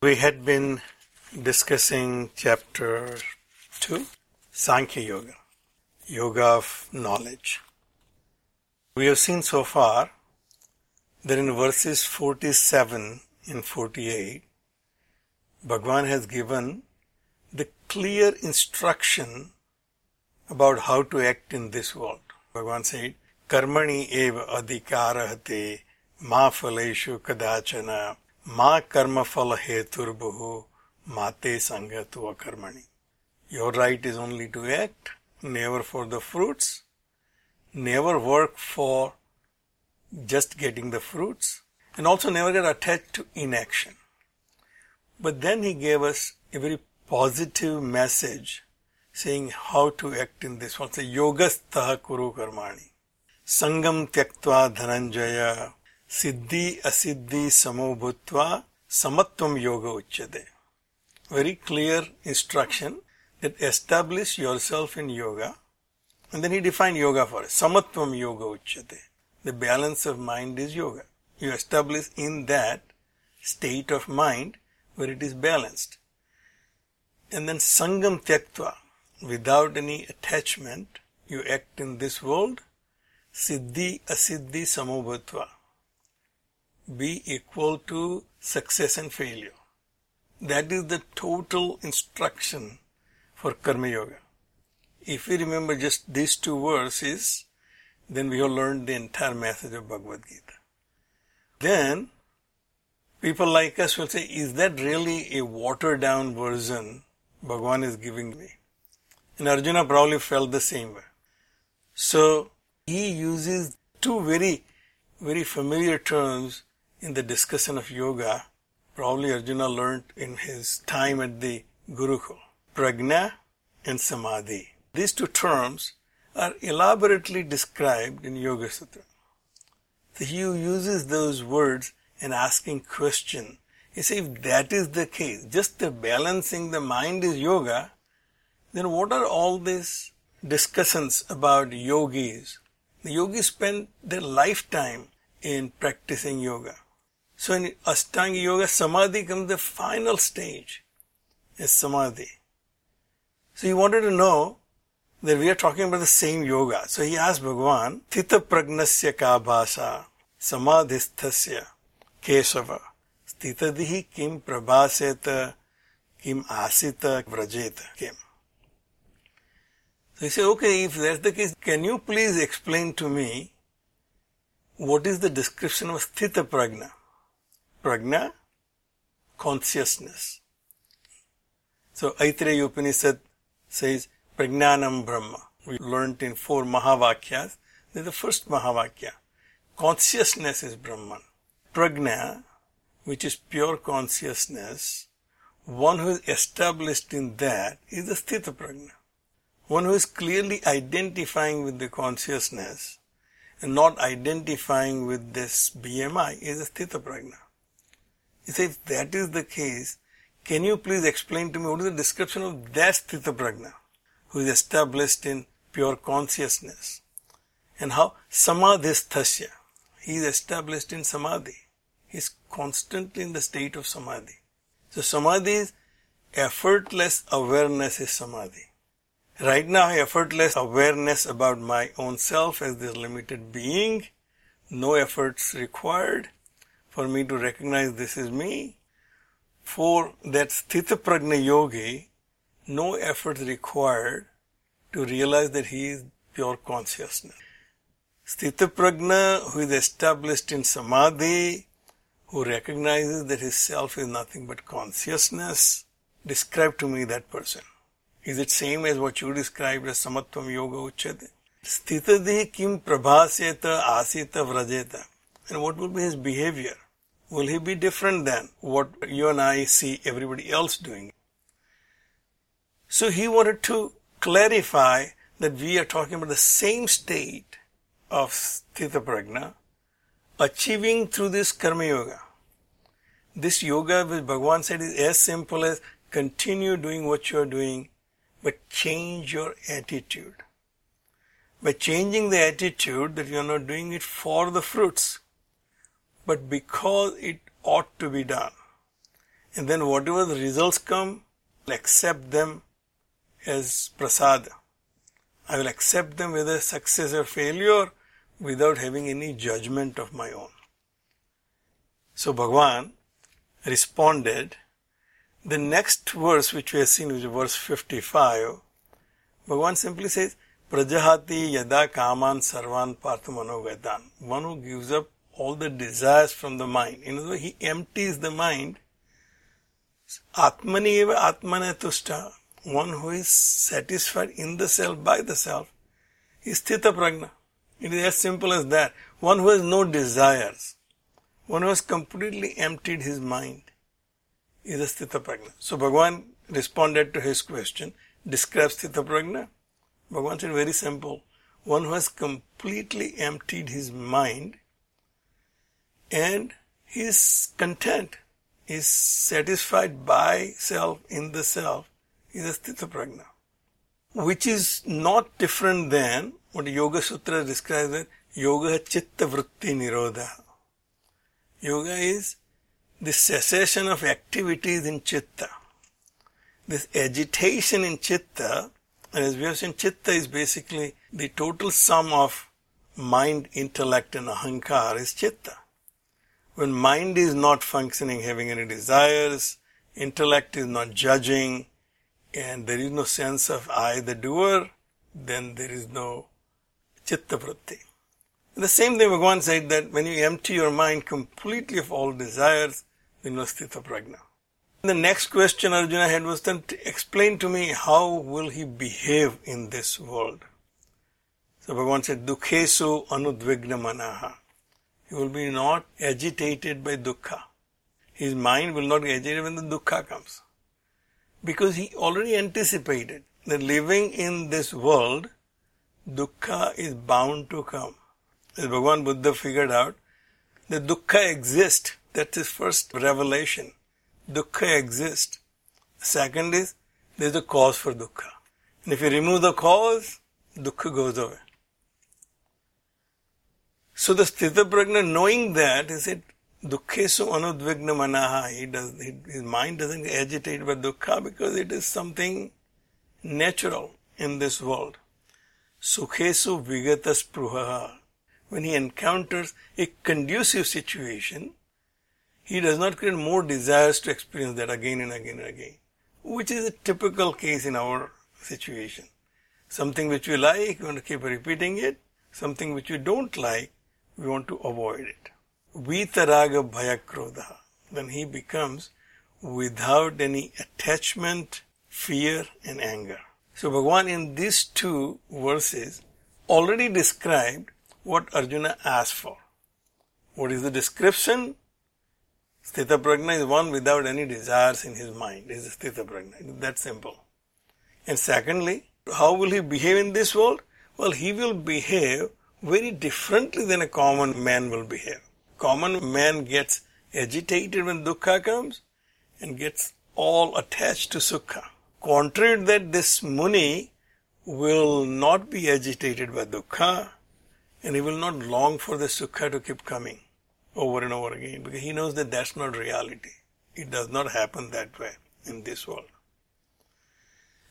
We had been discussing Chapter 2, Sankhya Yoga, Yoga of Knowledge. We have seen so far that in verses 47 and 48, Bhagavan has given the clear instruction about how to act in this world. Bhagavan said, Karmani eva adhikarahate ma phaleshu kadachana ma karma phala heturbuhu mate sangatu akarmani. Your right is only to act, never for the fruits, never work for just getting the fruits, and also never get attached to inaction. But then he gave us a very positive message saying how to act in this world. So, yogastha kuru karmani, sangam tyaktva dhananjaya, siddhi asiddhi samobhutva, samatvam yoga uchyate. Very clear instruction that establish yourself in yoga. And then he defined yoga for us. Samatvam yoga uchyate. The balance of mind is yoga. You establish in that state of mind where it is balanced. And then sangam tyaktva, without any attachment, you act in this world. Siddhi asiddhi samobhatva. Be equal to success and failure. That is the total instruction for Karma Yoga. If we remember just these 2 verses, then we have learned the entire message of Bhagavad Gita. Then, people like us will say, is that really a watered-down version Bhagavan is giving me? And Arjuna probably felt the same way. So, he uses 2 very, very familiar terms in the discussion of yoga. Probably Arjuna learned in his time at the Gurukul. Prajna and Samadhi. These 2 terms are elaborately described in Yoga Sutra. So he who uses those words in asking question, he says, if that is the case, just the balancing the mind is yoga, then what are all these discussions about yogis? The yogis spend their lifetime in practicing yoga. So in Ashtangi Yoga, Samadhi comes the final stage is Samadhi. So he wanted to know that we are talking about the same yoga. So he asked Bhagavan, Thita pragnasya ka bhasa, samadhisthasya, kesava, sthitadihi kim prabhaseta, kim asita, vrajeta, kim. So he said, okay, if that's the case, can you please explain to me what is the description of sthita pragna? Pragna, consciousness. So Aitareya Upanishad says, Pragnanam Brahma. We learnt in 4 Mahavakyas. This is the first Mahavakya. Consciousness is Brahman. Prajna, which is pure consciousness, one who is established in that is the Sthita Prajna. One who is clearly identifying with the consciousness and not identifying with this BMI is the Sthita Prajna. He says, if that is the case, can you please explain to me what is the description of that Sthita Prajna, who is established in pure consciousness? And how? Samadhisthasya. He is established in Samadhi. He is constantly in the state of Samadhi. So Samadhi is effortless awareness is Samadhi. Right now, effortless awareness about my own self as this limited being. No efforts required for me to recognize this is me. For that Sthita Prajna Yogi, no effort required to realize that he is pure consciousness. Sthita Prajna, who is established in Samadhi, who recognizes that his self is nothing but consciousness, describe to me that person. Is it same as what you described as Samatvam Yoga Uchyate? Sthitadihi kim prabhasyata asita vrajeta. And what would be his behavior? will he be different than what you and I see everybody else doing? So he wanted to clarify that we are talking about the same state of Sthita Prajna, achieving through this Karma Yoga. This yoga which Bhagavan said is as simple as continue doing what you are doing, but change your attitude. By changing the attitude that you are not doing it for the fruits, but because it ought to be done. And then whatever the results come, accept them as prasad. I will accept them whether success or failure without having any judgment of my own. So Bhagavan responded. The next verse which we have seen, which is verse 55, Bhagavan simply says, Prajahati yada kaman sarvan partha manogatan. One who gives up all the desires from the mind. In other words, he empties the mind. Atmani eva atmanetushta. One who is satisfied in the self, by the self, is sthita prajna. It is as simple as that. One who has no desires, one who has completely emptied his mind, is a sthita prajna. So Bhagavan responded to his question, describes sthita prajna. Bhagavan said very simple. One who has completely emptied his mind and he is content, is satisfied by self, in the self, is a sthita prajna. Which is not different than what Yoga Sutra describes as Yoga Chitta Vritti Nirodha. Yoga is the cessation of activities in Chitta. This agitation in Chitta, and as we have seen, Chitta is basically the total sum of mind, intellect and ahankar is Chitta. When mind is not functioning, having any desires, intellect is not judging, and there is no sense of I, the doer, then there is no Chitta Vritti. The same thing Bhagavan said that when you empty your mind completely of all desires, then you are sthita prajna. The next question Arjuna had was then, explain to me how will he behave in this world. So Bhagavan said, Dukkhesu anudvigna manaha. He will be not agitated by dukkha. His mind will not be agitated when the dukkha comes. Because he already anticipated that living in this world, dukkha is bound to come. As Bhagavan Buddha figured out, that dukkha exists. That's his first revelation. Dukkha exists. Second is, there is a cause for dukkha. And if you remove the cause, dukkha goes away. So the sthita prajna, knowing that, he said, Dukkhesu anudvigna manaha. His mind doesn't get agitated by dukkha because it is something natural in this world. Sukhesu vigata spruhaha. When he encounters a conducive situation, he does not create more desires to experience that again and again and again, which is a typical case in our situation. Something which we like, we want to keep repeating it. Something which we don't like, we want to avoid it. Vitaraga bhayakrodha. Then he becomes without any attachment, fear and anger. So Bhagavan in these two verses already described what Arjuna asked for. What is the description? Sthita prajna is one without any desires in his mind. Is sthita prajna. It is that simple. And secondly, how will he behave in this world? Well, he will behave very differently than a common man will behave. Common man gets agitated when dukkha comes and gets all attached to sukha. Contrary to that, this muni will not be agitated by dukkha and he will not long for the sukha to keep coming over and over again because he knows that that's not reality. It does not happen that way in this world.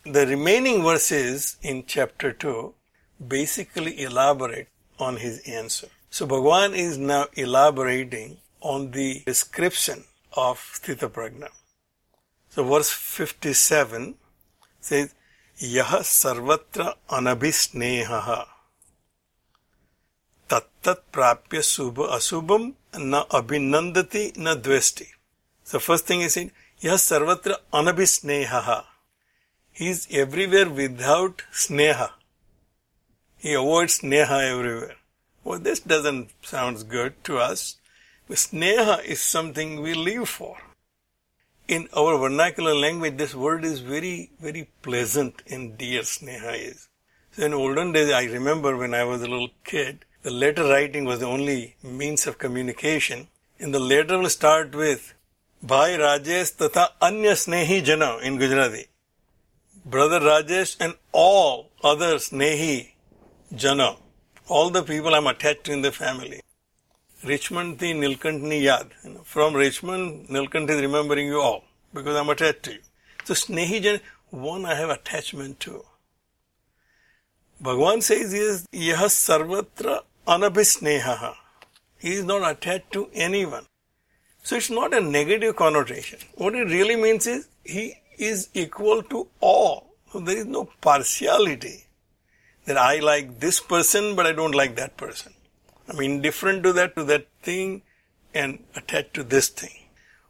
The remaining verses in chapter 2 basically elaborate on his answer. So Bhagavan is now elaborating on the description of sthita prajna. So verse 57 says, Yaha sarvatra anabhisnehaha tattat prapya subha asubham na abhinandati na dvesti. So first thing he said, Yaha sarvatra anabhisnehaha. He is everywhere without sneha. He avoids sneha everywhere. Well, this doesn't sound good to us. Sneha is something we live for. In our vernacular language, this word is very, very pleasant and dear, sneha is. So in olden days, I remember when I was a little kid, the letter writing was the only means of communication. And the letter will start with, Bhai Rajesh Tatha Anya Snehi Jana in Gujarati. Brother Rajesh and all other Snehi Jana. All the people I'm attached to in the family. Richmond thi Nilkant ni yaad. From Richmond, Nilkant is remembering you all because I'm attached to you. So Snehi Jana, one I have attachment to. Bhagavan says he is Yaha Sarvatra Anabhisnehaha. He is not attached to anyone. So it's not a negative connotation. What it really means is he is equal to all. So there is no partiality. That I like this person but I don't like that person. I'm indifferent to that thing and attached to this thing.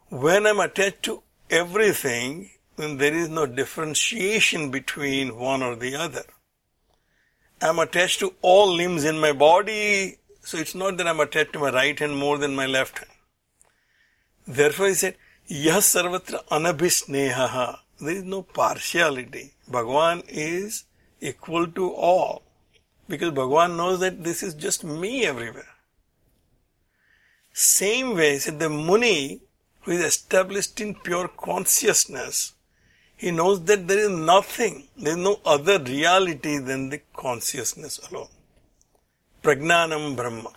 When I'm attached to everything, then there is no differentiation between one or the other. I'm attached to all limbs in my body, so it's not that I'm attached to my right hand more than my left hand. Therefore he said, Yah Sarvatra Anabhisnehaha. There is no partiality. Bhagavan is equal to all. Because Bhagavan knows that this is just me everywhere. Same way, he said, the Muni, who is established in pure consciousness, he knows that there is nothing, there is no other reality than the consciousness alone. Pragnanam Brahma.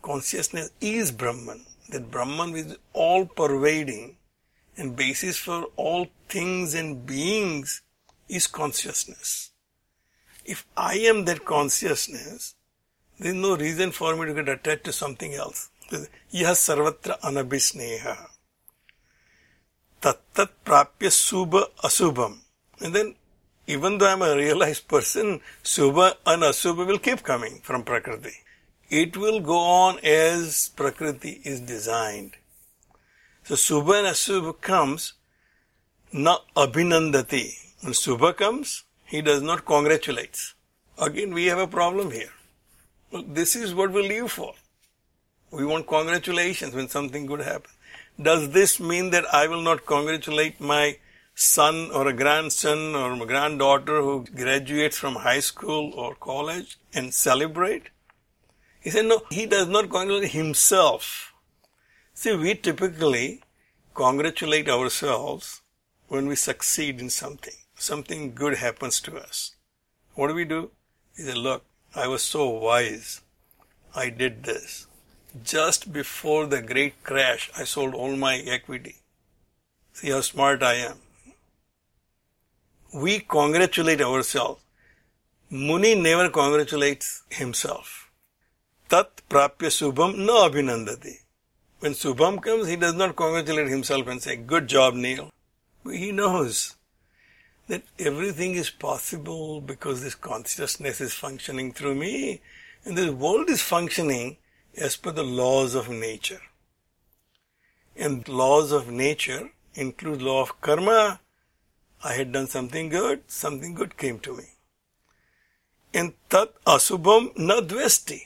Consciousness is Brahman. That Brahman is all-pervading and basis for all things and beings is consciousness. If I am that consciousness, there is no reason for me to get attached to something else. Yaha sarvatra anabhisneha. Tattat prapya subha asubham. And then, even though I am a realized person, subha and asubha will keep coming from Prakriti. It will go on as Prakriti is designed. So, subha and asubha comes, na abhinandati. When subha comes, he does not congratulate. Again, we have a problem here. Well, this is what we live for. We want congratulations when something good happens. Does this mean that I will not congratulate my son or a grandson or my granddaughter who graduates from high school or college and celebrate? He said, no, he does not congratulate himself. See, we typically congratulate ourselves when we succeed in something. Something good happens to us. What do? He said, look, I was so wise. I did this. Just before the great crash, I sold all my equity. See how smart I am. We congratulate ourselves. Muni never congratulates himself. Tat prapya subham na abhinandati. When subham comes, he does not congratulate himself and say, good job, Neil. But he knows that everything is possible because this consciousness is functioning through me and this world is functioning as per the laws of nature. And laws of nature include law of karma. I had done something good came to me. And tat asubham na dvesti.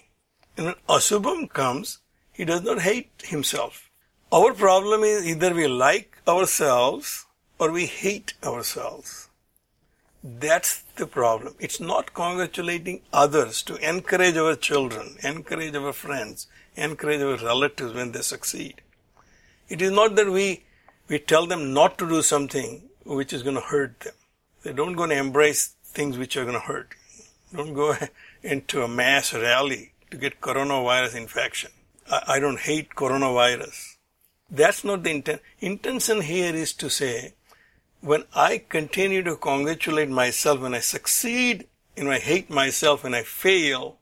And when asubham comes, he does not hate himself. Our problem is either we like ourselves or we hate ourselves. That's the problem. It's not congratulating others to encourage our children, encourage our friends, encourage our relatives when they succeed. It is not that we tell them not to do something which is going to hurt them. They don't go to embrace things which are going to hurt. Don't go into a mass rally to get coronavirus infection. I don't hate coronavirus. That's not the intent. Intention here is to say, when I continue to congratulate myself when I succeed and I hate myself when I fail,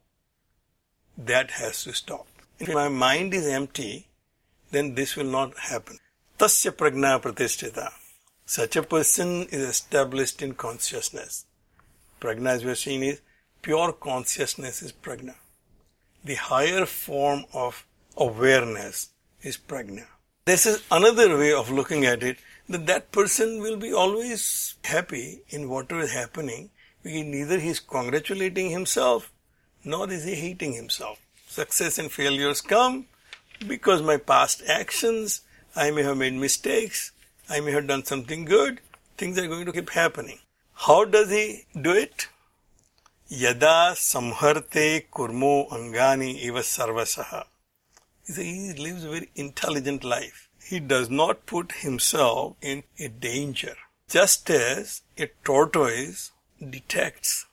that has to stop. If my mind is empty, then this will not happen. Tasya prajna pratishtita. Such a person is established in consciousness. Prajna, as we have seen, is pure consciousness is prajna. The higher form of awareness is prajna. This is another way of looking at it, that person will be always happy in whatever is happening. Neither he is congratulating himself, nor is he hating himself. Success and failures come, because my past actions, I may have made mistakes, I may have done something good, things are going to keep happening. How does he do it? Yada samharte kurmo angani eva sarvasaha. He lives a very intelligent life. He does not put himself in a danger. Just as a tortoise detects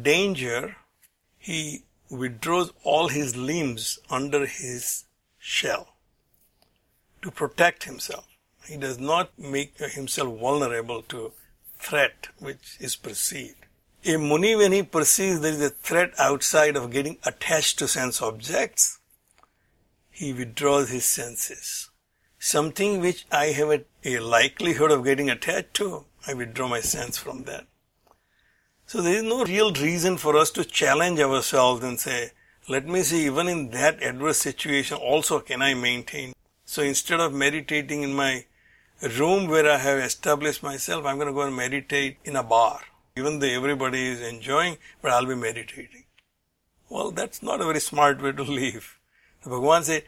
danger, he withdraws all his limbs under his shell to protect himself. He does not make himself vulnerable to threat which is perceived. A muni, when he perceives there is a threat outside of getting attached to sense objects, he withdraws his senses. Something which I have a likelihood of getting attached to, I withdraw my sense from that. So there is no real reason for us to challenge ourselves and say, let me see, even in that adverse situation also can I maintain. So instead of meditating in my room where I have established myself, I'm going to go and meditate in a bar. Even though everybody is enjoying, but I'll be meditating. Well, that's not a very smart way to live. The Bhagavan said,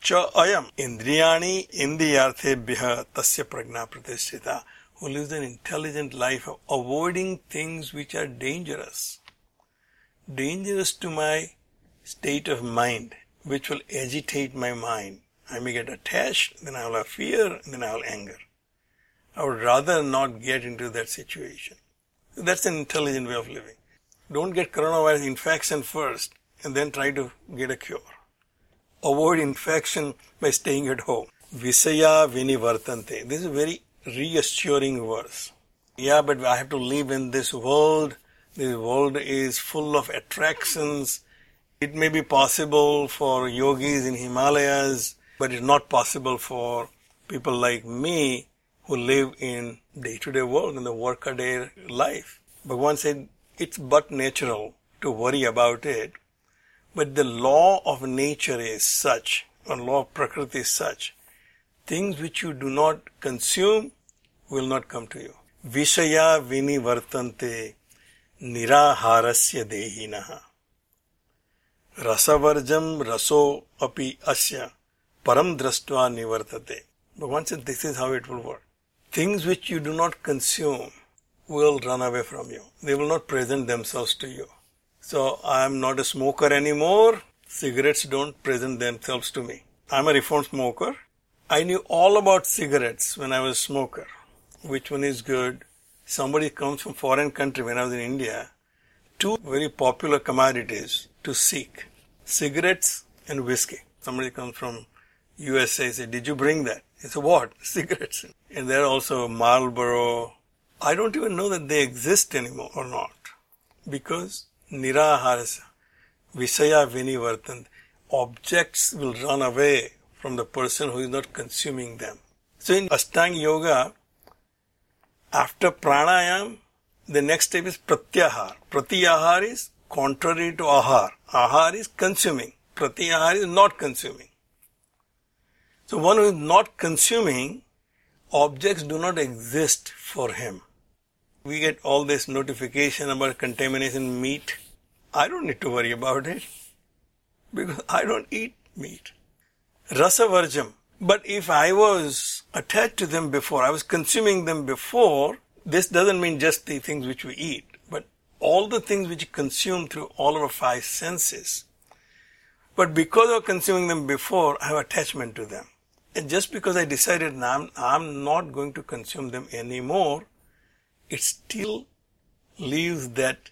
Cha ayam indriyani indiyarthebhya tasya prajna pratishthita, who lives an intelligent life of avoiding things which are dangerous. Dangerous to my state of mind, which will agitate my mind. I may get attached, then I will have fear, then I will anger. I would rather not get into that situation. That's an intelligent way of living. Don't get coronavirus infection first and then try to get a cure. Avoid infection by staying at home. Visaya vinivartante. This is a very reassuring verse. Yeah, but I have to live in this world. This world is full of attractions. It may be possible for yogis in Himalayas, but it's not possible for people like me who live in day-to-day world, in the workaday life. Bhagavan said, it's but natural to worry about it. But the law of nature is such, or law of Prakriti is such, things which you do not consume will not come to you. Vishaya vinivartante niraharasya dehinaha. Rasavarjam raso api asya param drastva nivartate. Bhagavan said, this is how it will work. Things which you do not consume will run away from you. They will not present themselves to you. So, I am not a smoker anymore. Cigarettes don't present themselves to me. I am a reformed smoker. I knew all about cigarettes when I was a smoker. Which one is good? Somebody comes from foreign country when I was in India. Two very popular commodities to seek. Cigarettes and whiskey. Somebody comes from USA, say, did you bring that? He said, what? Cigarettes. And there are also Marlboro. I don't even know that they exist anymore or not. Because niraharasa, visaya vinivartant, objects will run away from the person who is not consuming them. So in Ashtanga Yoga, after Pranayam, the next step is Pratyahar. Pratyahar is contrary to Ahar. Ahar is consuming. Pratyahar is not consuming. So one who is not consuming, objects do not exist for him. We get all this notification about contamination meat. I don't need to worry about it because I don't eat meat. Rasavarjam. But if I was attached to them before, I was consuming them before, this doesn't mean just the things which we eat, but all the things which you consume through all of our five senses. But because I was consuming them before, I have attachment to them. And just because I decided now I'm not going to consume them anymore, it still leaves that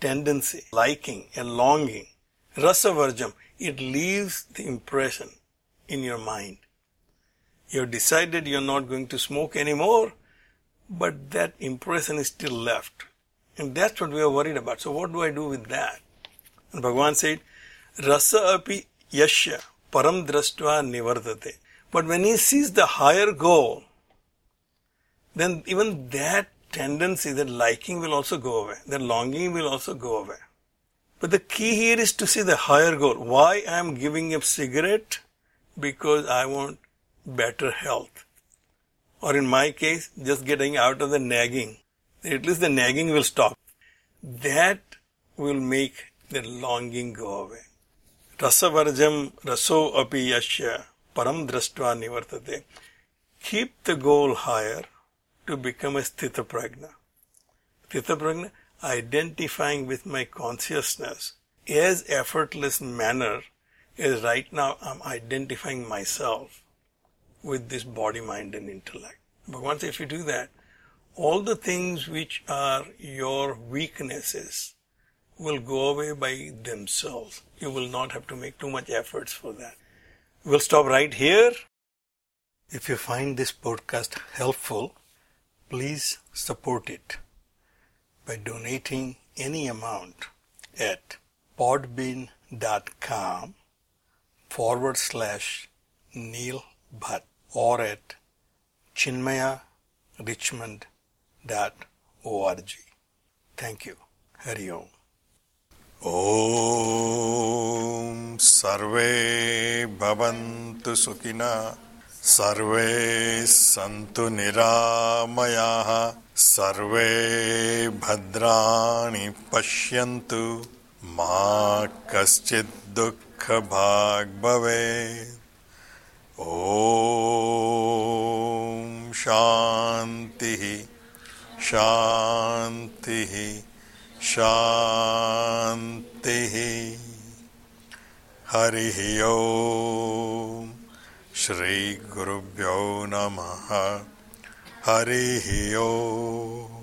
tendency, liking and longing. Rasavarjam, it leaves the impression in your mind. You have decided you're not going to smoke anymore, but that impression is still left. And that's what we are worried about. So what do I do with that? And Bhagavan said, Rasa api yashya param drastva nivartate. But when he sees the higher goal, then even that tendency, that liking will also go away. That longing will also go away. But the key here is to see the higher goal. Why I am giving up cigarette? Because I want better health. Or in my case, just getting out of the nagging. At least the nagging will stop. That will make the longing go away. Rasavarjam raso api yasya param drashtva nivartate. Keep the goal higher to become a sthita prajna. Sthita prajna, identifying with my consciousness as effortless manner as right now I'm identifying myself with this body, mind and intellect. But once if you do that, all the things which are your weaknesses will go away by themselves. You will not have to make too much efforts for that. We'll stop right here. If you find this podcast helpful, please support it by donating any amount at podbean.com/Neil Bhatt or at chinmayarichmond.org. Thank you. Hari Om. Om Sarve Bhavantu Sukhina Sarve Santu Niramayaha Sarve Bhadrani Pashyantu Ma Kaschid Dukkha Bhag Bhavet. Om Shantihi Shantihi Shantihi. Harihi Om. Shri Gurubhyo Namaha. Harihi Om.